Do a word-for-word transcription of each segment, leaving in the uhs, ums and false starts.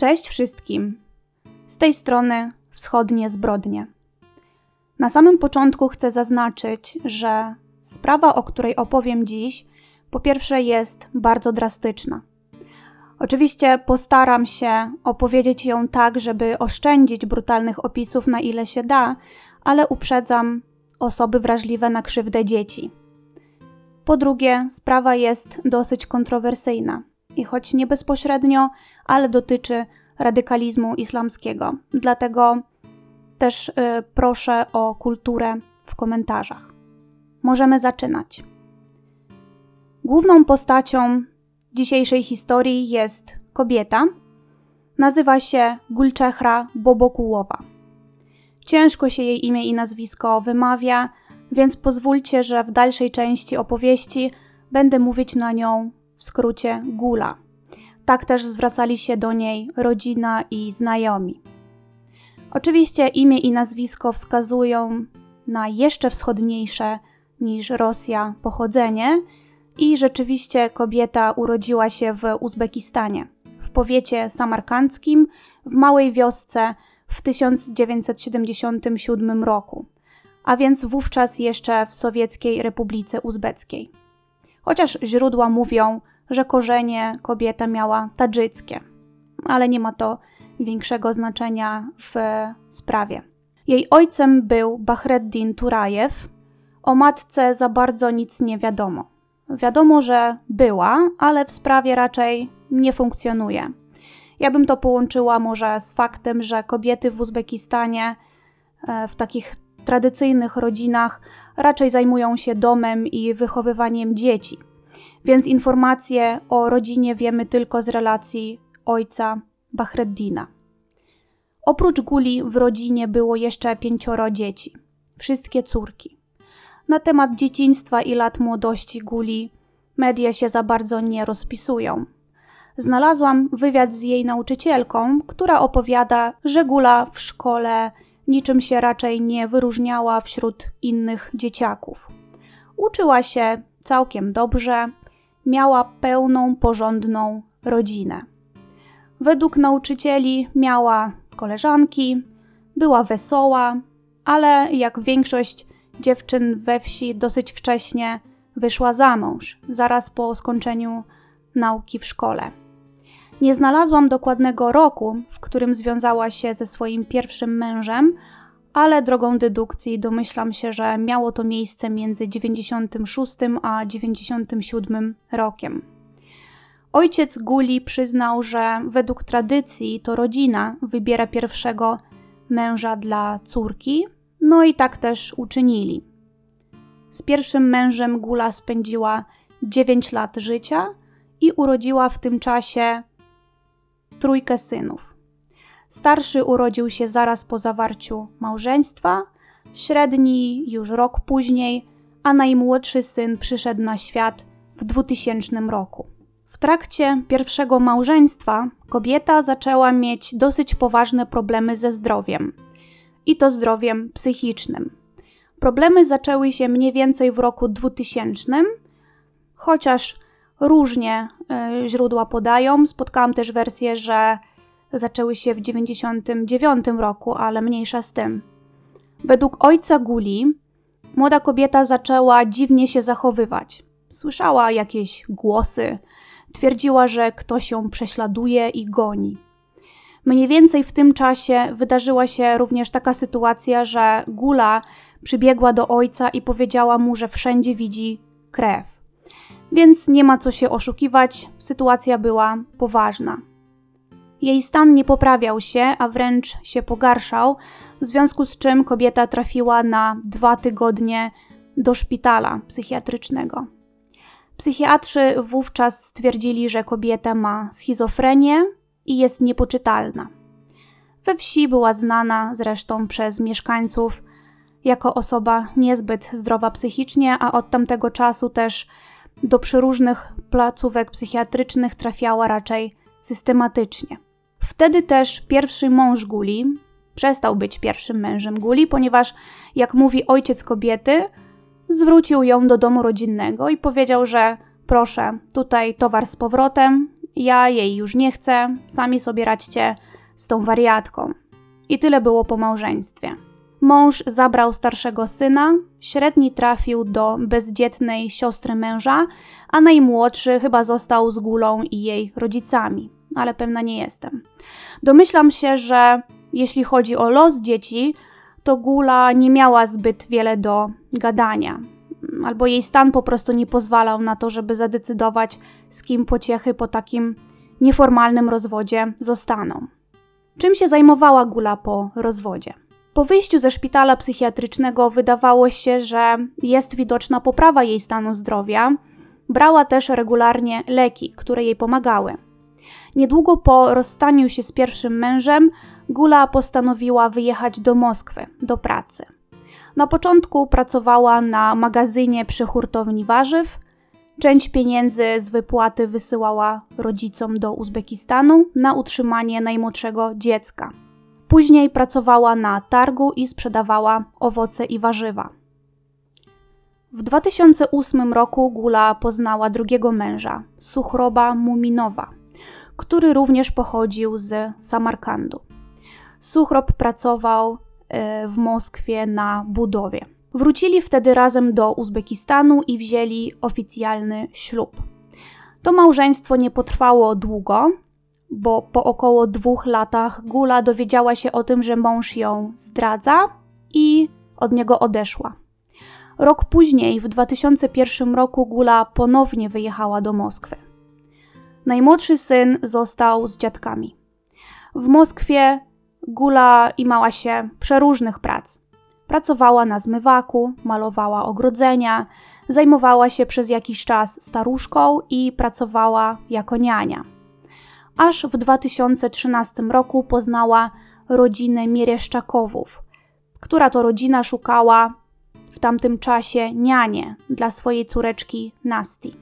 Cześć wszystkim! Z tej strony Wschodnie Zbrodnie. Na samym początku chcę zaznaczyć, że sprawa, o której opowiem dziś, po pierwsze jest bardzo drastyczna. Oczywiście postaram się opowiedzieć ją tak, żeby oszczędzić brutalnych opisów na ile się da, ale uprzedzam osoby wrażliwe na krzywdę dzieci. Po drugie, sprawa jest dosyć kontrowersyjna i choć nie bezpośrednio, ale dotyczy radykalizmu islamskiego. Dlatego też y, proszę o kulturę w komentarzach. Możemy zaczynać. Główną postacią dzisiejszej historii jest kobieta. Nazywa się Gulchekhra Bobokułowa. Ciężko się jej imię i nazwisko wymawia, więc pozwólcie, że w dalszej części opowieści będę mówić na nią w skrócie Gula. Tak też zwracali się do niej rodzina i znajomi. Oczywiście imię i nazwisko wskazują na jeszcze wschodniejsze niż Rosja pochodzenie i rzeczywiście kobieta urodziła się w Uzbekistanie, w powiecie samarkandzkim, w małej wiosce w tysiąc dziewięćset siedemdziesiątym siódmym roku, a więc wówczas jeszcze w Sowieckiej Republice Uzbeckiej. Chociaż źródła mówią, że korzenie kobieta miała tadżyckie, ale nie ma to większego znaczenia w sprawie. Jej ojcem był Bahreddin Turajew, o matce za bardzo nic nie wiadomo. Wiadomo, że była, ale w sprawie raczej nie funkcjonuje. Ja bym to połączyła może z faktem, że kobiety w Uzbekistanie w takich tradycyjnych rodzinach raczej zajmują się domem i wychowywaniem dzieci. Więc informacje o rodzinie wiemy tylko z relacji ojca Bahreddina. Oprócz Guli w rodzinie było jeszcze pięcioro dzieci, wszystkie córki. Na temat dzieciństwa i lat młodości Guli media się za bardzo nie rozpisują. Znalazłam wywiad z jej nauczycielką, która opowiada, że Gula w szkole niczym się raczej nie wyróżniała wśród innych dzieciaków. Uczyła się całkiem dobrze, miała pełną, porządną rodzinę. Według nauczycieli miała koleżanki, była wesoła, ale jak większość dziewczyn we wsi dosyć wcześnie wyszła za mąż, zaraz po skończeniu nauki w szkole. Nie znalazłam dokładnego roku, w którym związała się ze swoim pierwszym mężem, ale drogą dedukcji domyślam się, że miało to miejsce między dziewięćdziesiątym szóstym a dziewięćdziesiątym siódmym rokiem. Ojciec Guli przyznał, że według tradycji to rodzina wybiera pierwszego męża dla córki, no i tak też uczynili. Z pierwszym mężem Gula spędziła dziewięć lat życia i urodziła w tym czasie trójkę synów. Starszy urodził się zaraz po zawarciu małżeństwa, średni już rok później, a najmłodszy syn przyszedł na świat w dwutysięcznym roku. W trakcie pierwszego małżeństwa kobieta zaczęła mieć dosyć poważne problemy ze zdrowiem, i to zdrowiem psychicznym. Problemy zaczęły się mniej więcej w roku dwutysięcznym, chociaż różnie y, źródła podają. Spotkałam też wersję, że zaczęły się w dziewięćdziesiątym dziewiątym roku, ale mniejsza z tym. Według ojca Guli młoda kobieta zaczęła dziwnie się zachowywać. Słyszała jakieś głosy, twierdziła, że ktoś ją prześladuje i goni. Mniej więcej w tym czasie wydarzyła się również taka sytuacja, że Gula przybiegła do ojca i powiedziała mu, że wszędzie widzi krew. Więc nie ma co się oszukiwać, sytuacja była poważna. Jej stan nie poprawiał się, a wręcz się pogarszał, w związku z czym kobieta trafiła na dwa tygodnie do szpitala psychiatrycznego. Psychiatrzy wówczas stwierdzili, że kobieta ma schizofrenię i jest niepoczytalna. We wsi była znana zresztą przez mieszkańców jako osoba niezbyt zdrowa psychicznie, a od tamtego czasu też do przeróżnych placówek psychiatrycznych trafiała raczej systematycznie. Wtedy też pierwszy mąż Guli przestał być pierwszym mężem Guli, ponieważ, jak mówi ojciec kobiety, zwrócił ją do domu rodzinnego i powiedział, że proszę, tutaj towar z powrotem ja jej już nie chcę, sami sobie radźcie z tą wariatką. I tyle było po małżeństwie. Mąż zabrał starszego syna, średni trafił do bezdzietnej siostry męża, a najmłodszy chyba został z Gulą i jej rodzicami, ale pewna nie jestem. Domyślam się, że jeśli chodzi o los dzieci, to Gula nie miała zbyt wiele do gadania. Albo jej stan po prostu nie pozwalał na to, żeby zadecydować, z kim pociechy po takim nieformalnym rozwodzie zostaną. Czym się zajmowała Gula po rozwodzie? Po wyjściu ze szpitala psychiatrycznego wydawało się, że jest widoczna poprawa jej stanu zdrowia. Brała też regularnie leki, które jej pomagały. Niedługo po rozstaniu się z pierwszym mężem, Gula postanowiła wyjechać do Moskwy, do pracy. Na początku pracowała na magazynie przy hurtowni warzyw. Część pieniędzy z wypłaty wysyłała rodzicom do Uzbekistanu na utrzymanie najmłodszego dziecka. Później pracowała na targu i sprzedawała owoce i warzywa. W dwa tysiące ósmym roku Gula poznała drugiego męża, Suchroba Muminowa, który również pochodził z Samarkandu. Suchrob pracował w Moskwie na budowie. Wrócili wtedy razem do Uzbekistanu i wzięli oficjalny ślub. To małżeństwo nie potrwało długo, bo po około dwóch latach Gula dowiedziała się o tym, że mąż ją zdradza i od niego odeszła. Rok później, w dwa tysiące pierwszym roku, Gula ponownie wyjechała do Moskwy. Najmłodszy syn został z dziadkami. W Moskwie Gula imała się przeróżnych prac. Pracowała na zmywaku, malowała ogrodzenia, zajmowała się przez jakiś czas staruszką i pracowała jako niania. Aż w dwa tysiące trzynastym roku poznała rodzinę Miereszczakowów, która to rodzina szukała w tamtym czasie nianie dla swojej córeczki Nasti.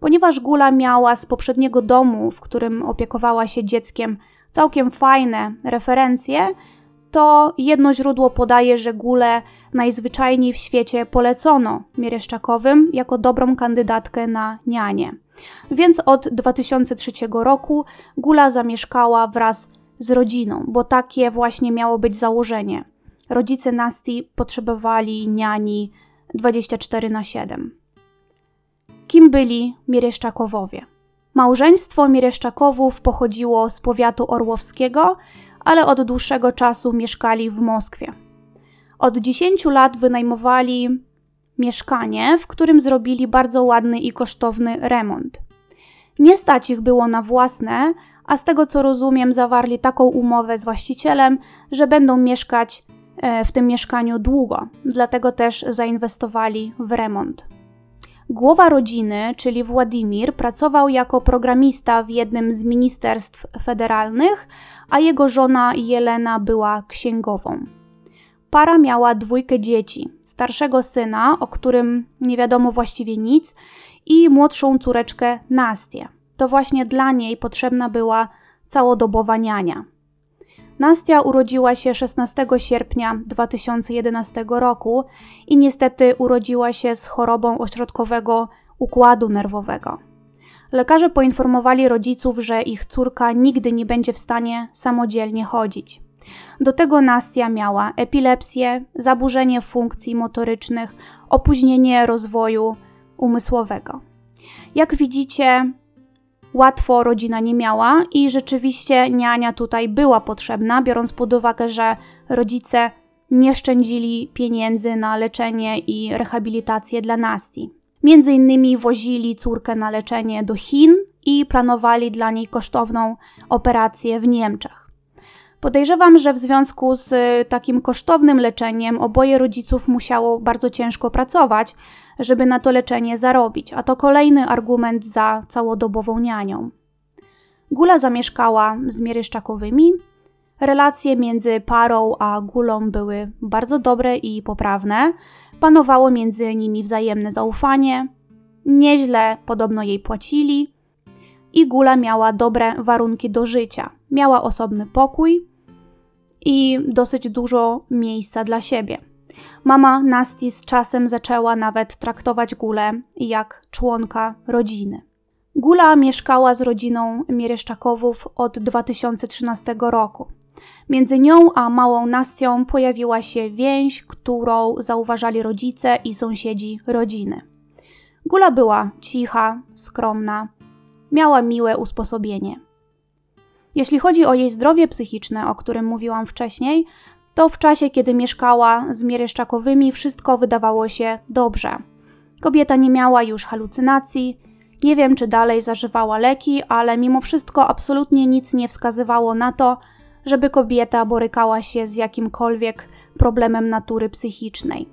Ponieważ Gula miała z poprzedniego domu, w którym opiekowała się dzieckiem, całkiem fajne referencje, to jedno źródło podaje, że Gulę najzwyczajniej w świecie polecono Miereszczakowym jako dobrą kandydatkę na nianię. Więc od dwa tysiące trzeciego roku Gula zamieszkała wraz z rodziną, bo takie właśnie miało być założenie. Rodzice Nasti potrzebowali niani dwadzieścia cztery na siedem. Kim byli Miereszczakowowie? Małżeństwo Miereszczakowów pochodziło z powiatu orłowskiego, ale od dłuższego czasu mieszkali w Moskwie. Od dziesięciu lat wynajmowali mieszkanie, w którym zrobili bardzo ładny i kosztowny remont. Nie stać ich było na własne, a z tego co rozumiem zawarli taką umowę z właścicielem, że będą mieszkać w tym mieszkaniu długo, dlatego też zainwestowali w remont. Głowa rodziny, czyli Władimir, pracował jako programista w jednym z ministerstw federalnych, a jego żona Jelena była księgową. Para miała dwójkę dzieci, starszego syna, o którym nie wiadomo właściwie nic, i młodszą córeczkę Nastię. To właśnie dla niej potrzebna była całodobowa niania. Nastia urodziła się szesnastego sierpnia dwa tysiące jedenastego roku i niestety urodziła się z chorobą ośrodkowego układu nerwowego. Lekarze poinformowali rodziców, że ich córka nigdy nie będzie w stanie samodzielnie chodzić. Do tego Nastia miała epilepsję, zaburzenie funkcji motorycznych, opóźnienie rozwoju umysłowego. Jak widzicie, łatwo rodzina nie miała i rzeczywiście niania tutaj była potrzebna, biorąc pod uwagę, że rodzice nie szczędzili pieniędzy na leczenie i rehabilitację dla Nasti. Między innymi wozili córkę na leczenie do Chin i planowali dla niej kosztowną operację w Niemczech. Podejrzewam, że w związku z takim kosztownym leczeniem oboje rodziców musiało bardzo ciężko pracować, żeby na to leczenie zarobić, a to kolejny argument za całodobową nianią. Gula zamieszkała z Miereszczakowymi. Relacje między parą a Gulą były bardzo dobre i poprawne. Panowało między nimi wzajemne zaufanie. Nieźle podobno jej płacili i Gula miała dobre warunki do życia. Miała osobny pokój i dosyć dużo miejsca dla siebie. Mama Nasti z czasem zaczęła nawet traktować Gulę jak członka rodziny. Gula mieszkała z rodziną Miereszczakowów od dwa tysiące trzynastego roku. Między nią a małą Nastią pojawiła się więź, którą zauważali rodzice i sąsiedzi rodziny. Gula była cicha, skromna, miała miłe usposobienie. Jeśli chodzi o jej zdrowie psychiczne, o którym mówiłam wcześniej, to w czasie, kiedy mieszkała z Miereszczakowymi, wszystko wydawało się dobrze. Kobieta nie miała już halucynacji, nie wiem, czy dalej zażywała leki, ale mimo wszystko absolutnie nic nie wskazywało na to, żeby kobieta borykała się z jakimkolwiek problemem natury psychicznej.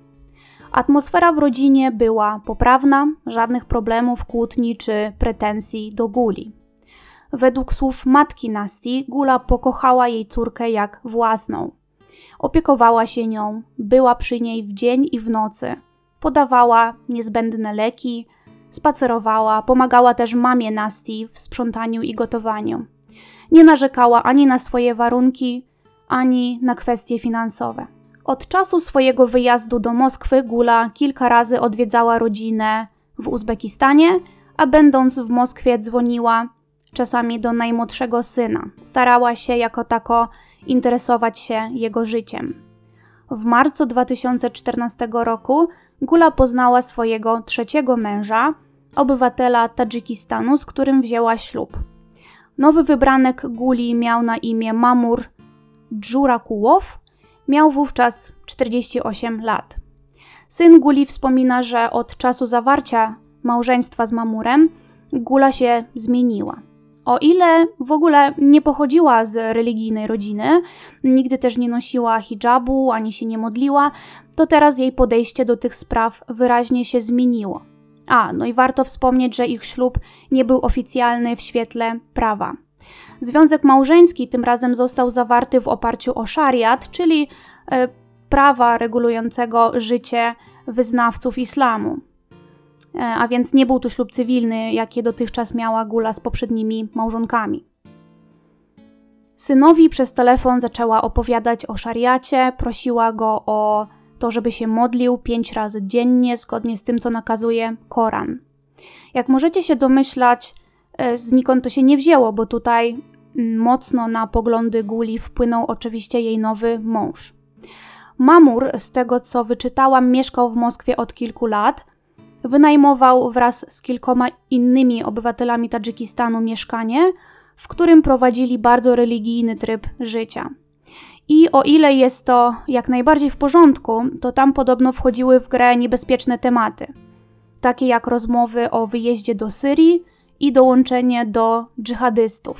Atmosfera w rodzinie była poprawna, żadnych problemów, kłótni czy pretensji do Guli. Według słów matki Nastii, Gula pokochała jej córkę jak własną. Opiekowała się nią, była przy niej w dzień i w nocy, podawała niezbędne leki, spacerowała, pomagała też mamie Nastii w sprzątaniu i gotowaniu. Nie narzekała ani na swoje warunki, ani na kwestie finansowe. Od czasu swojego wyjazdu do Moskwy Gula kilka razy odwiedzała rodzinę w Uzbekistanie, a będąc w Moskwie dzwoniła czasami do najmłodszego syna. Starała się jako tako interesować się jego życiem. W marcu dwa tysiące czternastego roku Gula poznała swojego trzeciego męża, obywatela Tadżykistanu, z którym wzięła ślub. Nowy wybranek Guli miał na imię Mamur Dżurakułow, miał wówczas czterdzieści osiem lat. Syn Guli wspomina, że od czasu zawarcia małżeństwa z Mamurem Gula się zmieniła. O ile w ogóle nie pochodziła z religijnej rodziny, nigdy też nie nosiła hidżabu ani się nie modliła, to teraz jej podejście do tych spraw wyraźnie się zmieniło. A, no i warto wspomnieć, że ich ślub nie był oficjalny w świetle prawa. Związek małżeński tym razem został zawarty w oparciu o szariat, czyli e, prawa regulującego życie wyznawców islamu. E, a więc nie był to ślub cywilny, jaki dotychczas miała Gula z poprzednimi małżonkami. Synowi przez telefon zaczęła opowiadać o szariacie, prosiła go o to, żeby się modlił pięć razy dziennie, zgodnie z tym, co nakazuje Koran. Jak możecie się domyślać, znikąd to się nie wzięło, bo tutaj mocno na poglądy Guli wpłynął oczywiście jej nowy mąż. Mamur, z tego co wyczytałam, mieszkał w Moskwie od kilku lat, wynajmował wraz z kilkoma innymi obywatelami Tadżykistanu mieszkanie, w którym prowadzili bardzo religijny tryb życia. I o ile jest to jak najbardziej w porządku, to tam podobno wchodziły w grę niebezpieczne tematy, takie jak rozmowy o wyjeździe do Syrii i dołączenie do dżihadystów.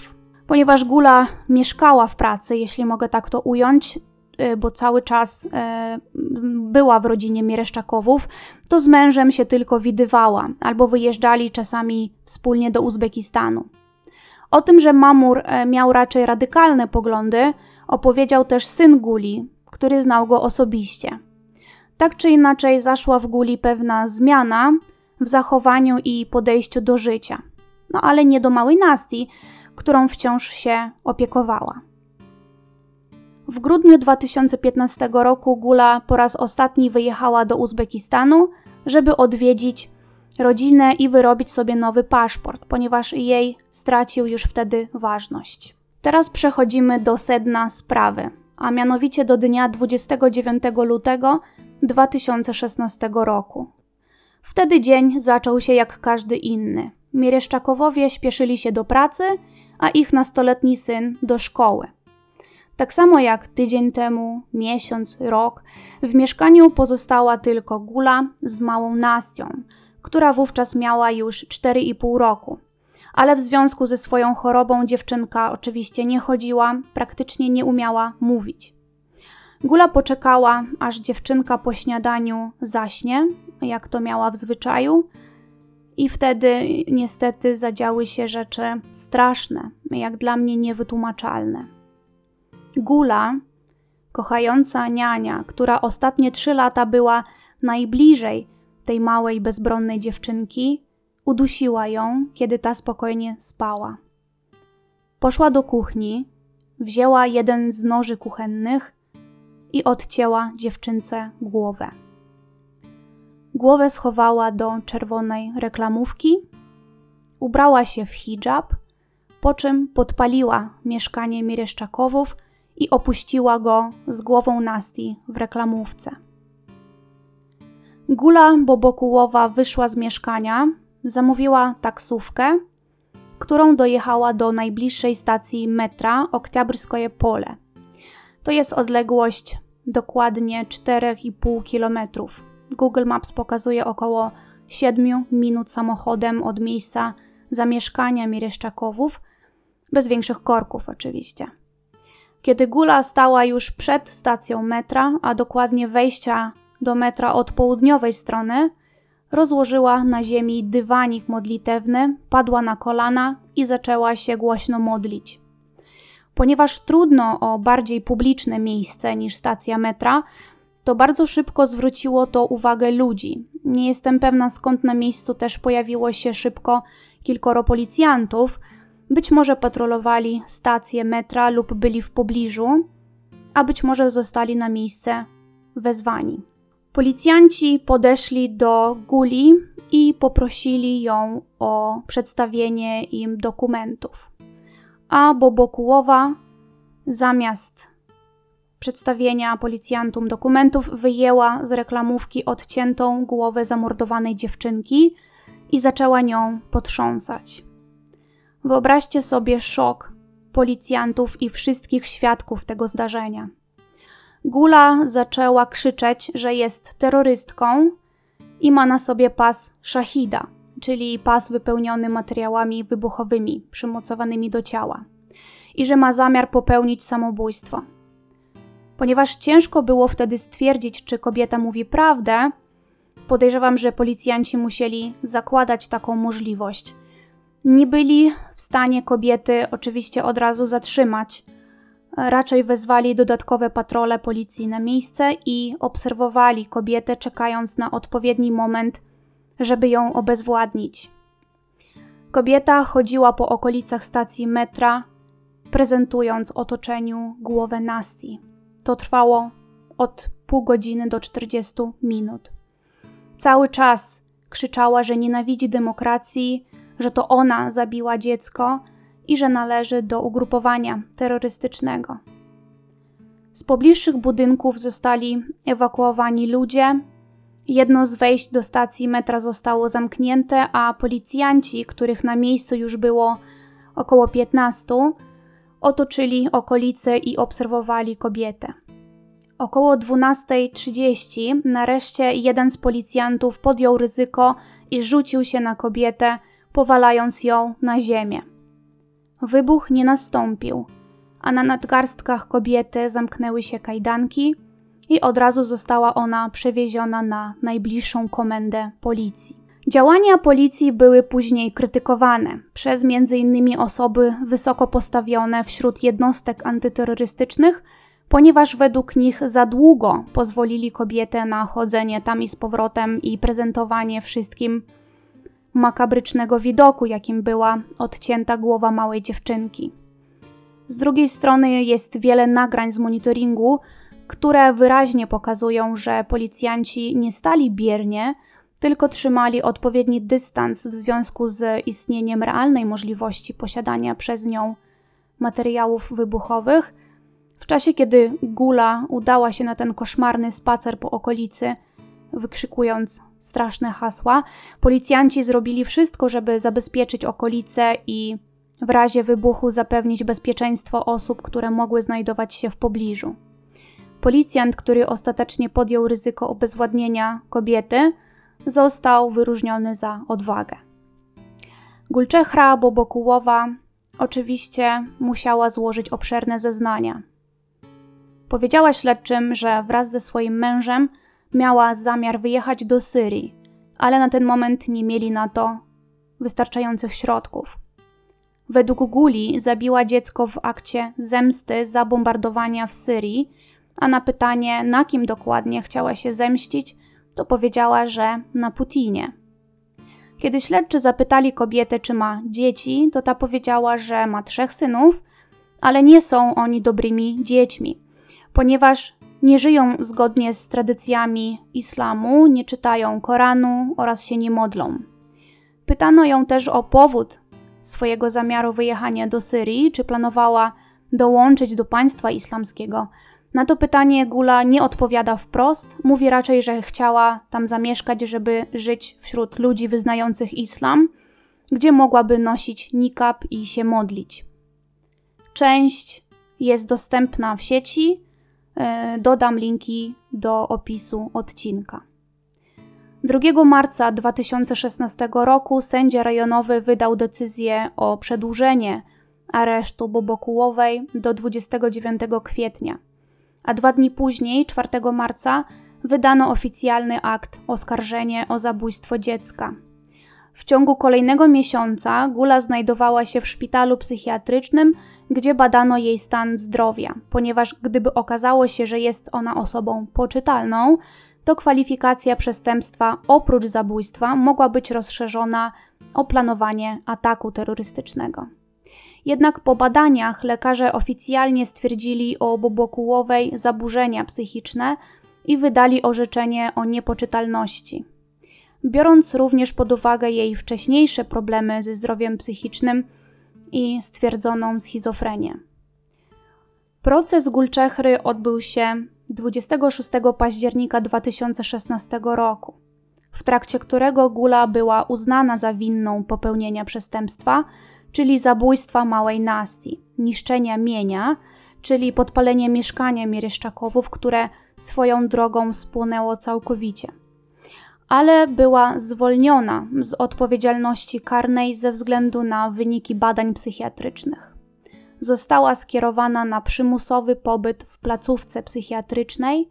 Ponieważ Gula mieszkała w pracy, jeśli mogę tak to ująć, bo cały czas była w rodzinie Miereszczakowów, to z mężem się tylko widywała, albo wyjeżdżali czasami wspólnie do Uzbekistanu. O tym, że Mamur miał raczej radykalne poglądy, opowiedział też syn Guli, który znał go osobiście. Tak czy inaczej zaszła w Guli pewna zmiana w zachowaniu i podejściu do życia. No ale nie do małej Nastii, którą wciąż się opiekowała. W grudniu dwa tysiące piętnastego roku Gula po raz ostatni wyjechała do Uzbekistanu, żeby odwiedzić rodzinę i wyrobić sobie nowy paszport, ponieważ jej stracił już wtedy ważność. Teraz przechodzimy do sedna sprawy, a mianowicie do dnia dwudziestego dziewiątego lutego dwa tysiące szesnastego roku. Wtedy dzień zaczął się jak każdy inny. Miereszczakowowie śpieszyli się do pracy, a ich nastoletni syn do szkoły. Tak samo jak tydzień temu, miesiąc, rok, w mieszkaniu pozostała tylko Gula z małą Nastią, która wówczas miała już cztery i pół roku. Ale w związku ze swoją chorobą dziewczynka oczywiście nie chodziła, praktycznie nie umiała mówić. Gula poczekała, aż dziewczynka po śniadaniu zaśnie, jak to miała w zwyczaju, i wtedy niestety zadziały się rzeczy straszne, jak dla mnie niewytłumaczalne. Gula, kochająca niania, która ostatnie trzy lata była najbliżej tej małej, bezbronnej dziewczynki, udusiła ją, kiedy ta spokojnie spała. Poszła do kuchni, wzięła jeden z noży kuchennych i odcięła dziewczynce głowę. Głowę schowała do czerwonej reklamówki, ubrała się w hidżab, po czym podpaliła mieszkanie Miereszczakowów i opuściła go z głową Nastii w reklamówce. Gula Bobokułowa wyszła z mieszkania, zamówiła taksówkę, którą dojechała do najbliższej stacji metra Oktyabryskoje pole. To jest odległość dokładnie cztery i pół kilometra. Google Maps pokazuje około siedem minut samochodem od miejsca zamieszkania Miereszczakowów, bez większych korków oczywiście. Kiedy Gula stała już przed stacją metra, a dokładnie wejścia do metra od południowej strony, rozłożyła na ziemi dywanik modlitewny, padła na kolana i zaczęła się głośno modlić. Ponieważ trudno o bardziej publiczne miejsce niż stacja metra, to bardzo szybko zwróciło to uwagę ludzi. Nie jestem pewna, skąd na miejscu też pojawiło się szybko kilkoro policjantów. Być może patrolowali stację metra lub byli w pobliżu, a być może zostali na miejsce wezwani. Policjanci podeszli do Guli i poprosili ją o przedstawienie im dokumentów. A Bobokułowa zamiast przedstawienia policjantom dokumentów wyjęła z reklamówki odciętą głowę zamordowanej dziewczynki i zaczęła nią potrząsać. Wyobraźcie sobie szok policjantów i wszystkich świadków tego zdarzenia. Gula zaczęła krzyczeć, że jest terrorystką i ma na sobie pas szahida, czyli pas wypełniony materiałami wybuchowymi przymocowanymi do ciała, i że ma zamiar popełnić samobójstwo. Ponieważ ciężko było wtedy stwierdzić, czy kobieta mówi prawdę, podejrzewam, że policjanci musieli zakładać taką możliwość. Nie byli w stanie kobiety oczywiście od razu zatrzymać. Raczej wezwali dodatkowe patrole policji na miejsce i obserwowali kobietę, czekając na odpowiedni moment, żeby ją obezwładnić. Kobieta chodziła po okolicach stacji metra, prezentując otoczeniu głowę Nastii. To trwało od pół godziny do czterdziestu minut. Cały czas krzyczała, że nienawidzi demokracji, że to ona zabiła dziecko i że należy do ugrupowania terrorystycznego. Z pobliższych budynków zostali ewakuowani ludzie. Jedno z wejść do stacji metra zostało zamknięte, a policjanci, których na miejscu już było około piętnastu, otoczyli okolice i obserwowali kobietę. Około dwunasta trzydzieści nareszcie jeden z policjantów podjął ryzyko i rzucił się na kobietę, powalając ją na ziemię. Wybuch nie nastąpił, a na nadgarstkach kobiety zamknęły się kajdanki i od razu została ona przewieziona na najbliższą komendę policji. Działania policji były później krytykowane przez m.in. osoby wysoko postawione wśród jednostek antyterrorystycznych, ponieważ według nich za długo pozwolili kobietę na chodzenie tam i z powrotem i prezentowanie wszystkim makabrycznego widoku, jakim była odcięta głowa małej dziewczynki. Z drugiej strony jest wiele nagrań z monitoringu, które wyraźnie pokazują, że policjanci nie stali biernie, tylko trzymali odpowiedni dystans w związku z istnieniem realnej możliwości posiadania przez nią materiałów wybuchowych. W czasie, kiedy Gula udała się na ten koszmarny spacer po okolicy, wykrzykując straszne hasła, policjanci zrobili wszystko, żeby zabezpieczyć okolice i w razie wybuchu zapewnić bezpieczeństwo osób, które mogły znajdować się w pobliżu. Policjant, który ostatecznie podjął ryzyko obezwładnienia kobiety, został wyróżniony za odwagę. Gulchekhra Bobokułowa oczywiście musiała złożyć obszerne zeznania. Powiedziała śledczym, że wraz ze swoim mężem miała zamiar wyjechać do Syrii, ale na ten moment nie mieli na to wystarczających środków. Według Guli zabiła dziecko w akcie zemsty za bombardowania w Syrii, a na pytanie, na kim dokładnie chciała się zemścić, to powiedziała, że na Putinie. Kiedy śledczy zapytali kobietę, czy ma dzieci, to ta powiedziała, że ma trzech synów, ale nie są oni dobrymi dziećmi, ponieważ nie żyją zgodnie z tradycjami islamu, nie czytają Koranu oraz się nie modlą. Pytano ją też o powód swojego zamiaru wyjechania do Syrii, czy planowała dołączyć do państwa islamskiego. Na to pytanie Gula nie odpowiada wprost, mówi raczej, że chciała tam zamieszkać, żeby żyć wśród ludzi wyznających islam, gdzie mogłaby nosić nikab i się modlić. Część jest dostępna w sieci, dodam linki do opisu odcinka. drugiego marca dwa tysiące szesnastego roku sędzia rejonowy wydał decyzję o przedłużenie aresztu Bobokułowej do dwudziestego dziewiątego kwietnia, a dwa dni później, czwartego marca, wydano oficjalny akt oskarżenie o zabójstwo dziecka. W ciągu kolejnego miesiąca Gula znajdowała się w szpitalu psychiatrycznym, gdzie badano jej stan zdrowia, ponieważ gdyby okazało się, że jest ona osobą poczytalną, to kwalifikacja przestępstwa oprócz zabójstwa mogła być rozszerzona o planowanie ataku terrorystycznego. Jednak po badaniach lekarze oficjalnie stwierdzili o Bobokułowej zaburzenia psychiczne i wydali orzeczenie o niepoczytalności. Biorąc również pod uwagę jej wcześniejsze problemy ze zdrowiem psychicznym i stwierdzoną schizofrenię. Proces Gulczechry odbył się dwudziestego szóstego października dwa tysiące szesnastego roku, w trakcie którego Gula była uznana za winną popełnienia przestępstwa, czyli zabójstwa małej Nastii, niszczenia mienia, czyli podpalenie mieszkania Miereszczakowów, które swoją drogą spłonęło całkowicie. Ale była zwolniona z odpowiedzialności karnej ze względu na wyniki badań psychiatrycznych. Została skierowana na przymusowy pobyt w placówce psychiatrycznej.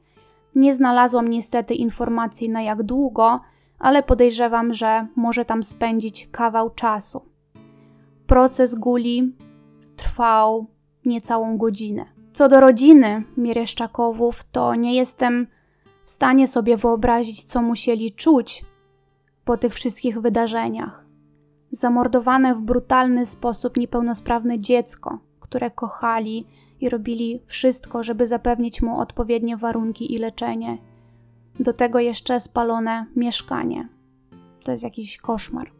Nie znalazłam niestety informacji na jak długo, ale podejrzewam, że może tam spędzić kawał czasu. Proces Guli trwał niecałą godzinę. Co do rodziny Miereszczakowów, to nie jestem w stanie sobie wyobrazić, co musieli czuć po tych wszystkich wydarzeniach. Zamordowane w brutalny sposób niepełnosprawne dziecko, które kochali i robili wszystko, żeby zapewnić mu odpowiednie warunki i leczenie. Do tego jeszcze spalone mieszkanie. To jest jakiś koszmar.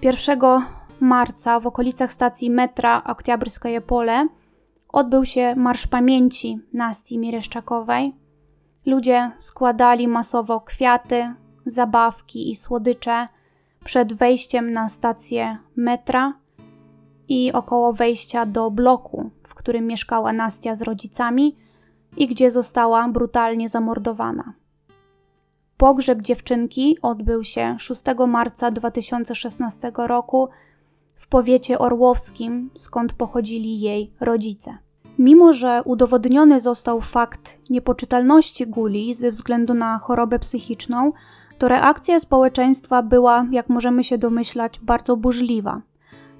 pierwszego marca w okolicach stacji metra Oktyabryskoje pole odbył się Marsz Pamięci Nastii Miereszczakowej. Ludzie składali masowo kwiaty, zabawki i słodycze przed wejściem na stację metra i około wejścia do bloku, w którym mieszkała Nastia z rodzicami i gdzie została brutalnie zamordowana. Pogrzeb dziewczynki odbył się szóstego marca dwa tysiące szesnastego roku w powiecie orłowskim, skąd pochodzili jej rodzice. Mimo że udowodniony został fakt niepoczytalności Guli ze względu na chorobę psychiczną, to reakcja społeczeństwa była, jak możemy się domyślać, bardzo burzliwa.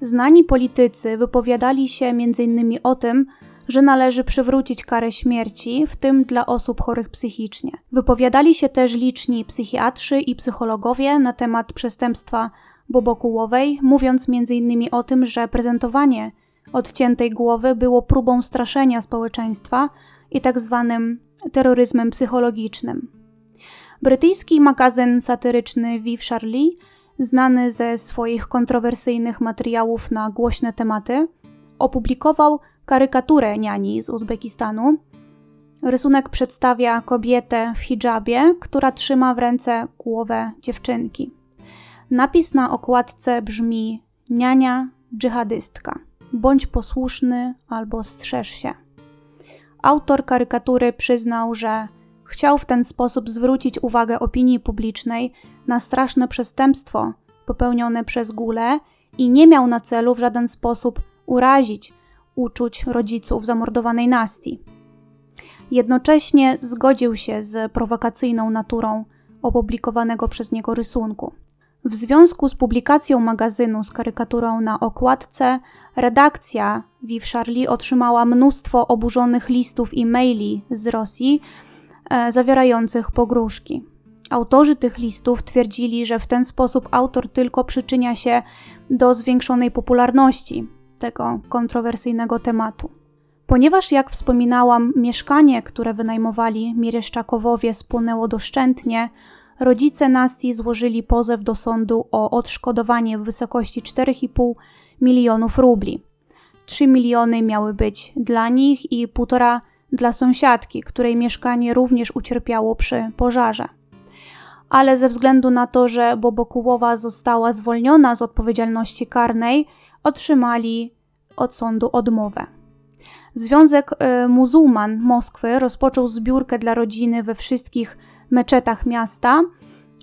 Znani politycy wypowiadali się między innymi o tym, że należy przywrócić karę śmierci, w tym dla osób chorych psychicznie. Wypowiadali się też liczni psychiatrzy i psychologowie na temat przestępstwa Bobokułowej, mówiąc między innymi o tym, że prezentowanie odciętej głowy było próbą straszenia społeczeństwa i tak zwanym terroryzmem psychologicznym. Brytyjski magazyn satyryczny Viv Charlie, znany ze swoich kontrowersyjnych materiałów na głośne tematy, opublikował karykaturę niani z Uzbekistanu. Rysunek przedstawia kobietę w hidżabie, która trzyma w ręce głowę dziewczynki. Napis na okładce brzmi: niania dżihadystka. Bądź posłuszny albo strzeż się. Autor karykatury przyznał, że chciał w ten sposób zwrócić uwagę opinii publicznej na straszne przestępstwo popełnione przez Gulę i nie miał na celu w żaden sposób urazić uczuć rodziców zamordowanej Nastii. Jednocześnie zgodził się z prowokacyjną naturą opublikowanego przez niego rysunku. W związku z publikacją magazynu z karykaturą na okładce, redakcja Viv Charlie otrzymała mnóstwo oburzonych listów i maili z Rosji e, zawierających pogróżki. Autorzy tych listów twierdzili, że w ten sposób autor tylko przyczynia się do zwiększonej popularności tego kontrowersyjnego tematu. Ponieważ, jak wspominałam, mieszkanie, które wynajmowali Miereszczakowowie, spłonęło doszczętnie, rodzice Nastii złożyli pozew do sądu o odszkodowanie w wysokości czterech i pół milionów rubli. trzy miliony miały być dla nich i półtora dla sąsiadki, której mieszkanie również ucierpiało przy pożarze. Ale ze względu na to, że Bobokułowa została zwolniona z odpowiedzialności karnej, otrzymali od sądu odmowę. Związek Muzułman Moskwy rozpoczął zbiórkę dla rodziny we wszystkich meczetach miasta,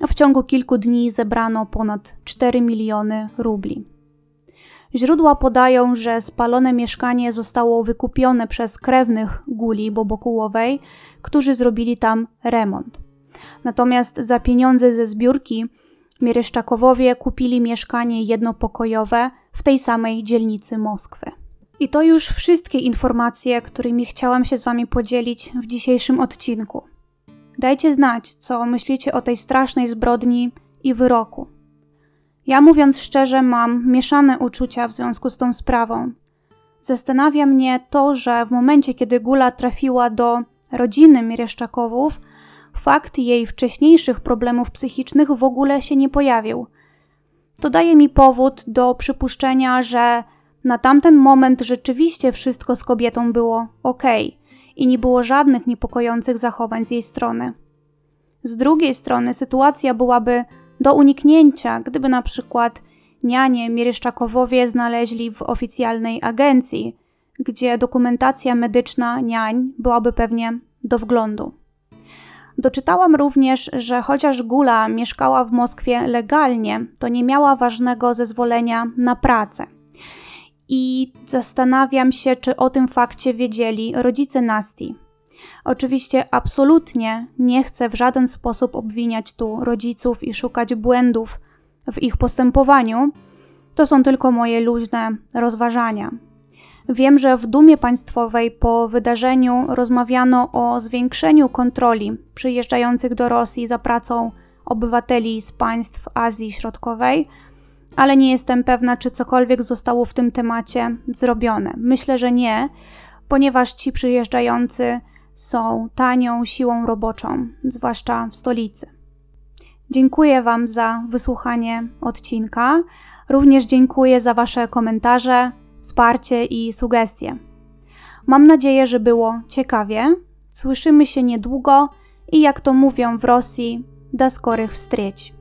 a w ciągu kilku dni zebrano ponad cztery miliony rubli. Źródła podają, że spalone mieszkanie zostało wykupione przez krewnych Guli Bobokułowej, którzy zrobili tam remont. Natomiast za pieniądze ze zbiórki Miereszczakowowie kupili mieszkanie jednopokojowe w tej samej dzielnicy Moskwy. I to już wszystkie informacje, którymi chciałam się z Wami podzielić w dzisiejszym odcinku. Dajcie znać, co myślicie o tej strasznej zbrodni i wyroku. Ja, mówiąc szczerze, mam mieszane uczucia w związku z tą sprawą. Zastanawia mnie to, że w momencie, kiedy Gula trafiła do rodziny Miereszczakowów, fakt jej wcześniejszych problemów psychicznych w ogóle się nie pojawił. To daje mi powód do przypuszczenia, że na tamten moment rzeczywiście wszystko z kobietą było okej i nie było żadnych niepokojących zachowań z jej strony. Z drugiej strony sytuacja byłaby do uniknięcia, gdyby na przykład nianie Miereszczakowowie znaleźli w oficjalnej agencji, gdzie dokumentacja medyczna niań byłaby pewnie do wglądu. Doczytałam również, że chociaż Gula mieszkała w Moskwie legalnie, to nie miała ważnego zezwolenia na pracę. I zastanawiam się, czy o tym fakcie wiedzieli rodzice Nastii. Oczywiście absolutnie nie chcę w żaden sposób obwiniać tu rodziców i szukać błędów w ich postępowaniu. To są tylko moje luźne rozważania. Wiem, że w Dumie Państwowej po wydarzeniu rozmawiano o zwiększeniu kontroli przyjeżdżających do Rosji za pracą obywateli z państw Azji Środkowej, ale nie jestem pewna, czy cokolwiek zostało w tym temacie zrobione. Myślę, że nie, ponieważ ci przyjeżdżający są tanią siłą roboczą, zwłaszcza w stolicy. Dziękuję Wam za wysłuchanie odcinka. Również dziękuję za Wasze komentarze, wsparcie i sugestie. Mam nadzieję, że było ciekawie. Słyszymy się niedługo i jak to mówią w Rosji, do skorych wstrzeć.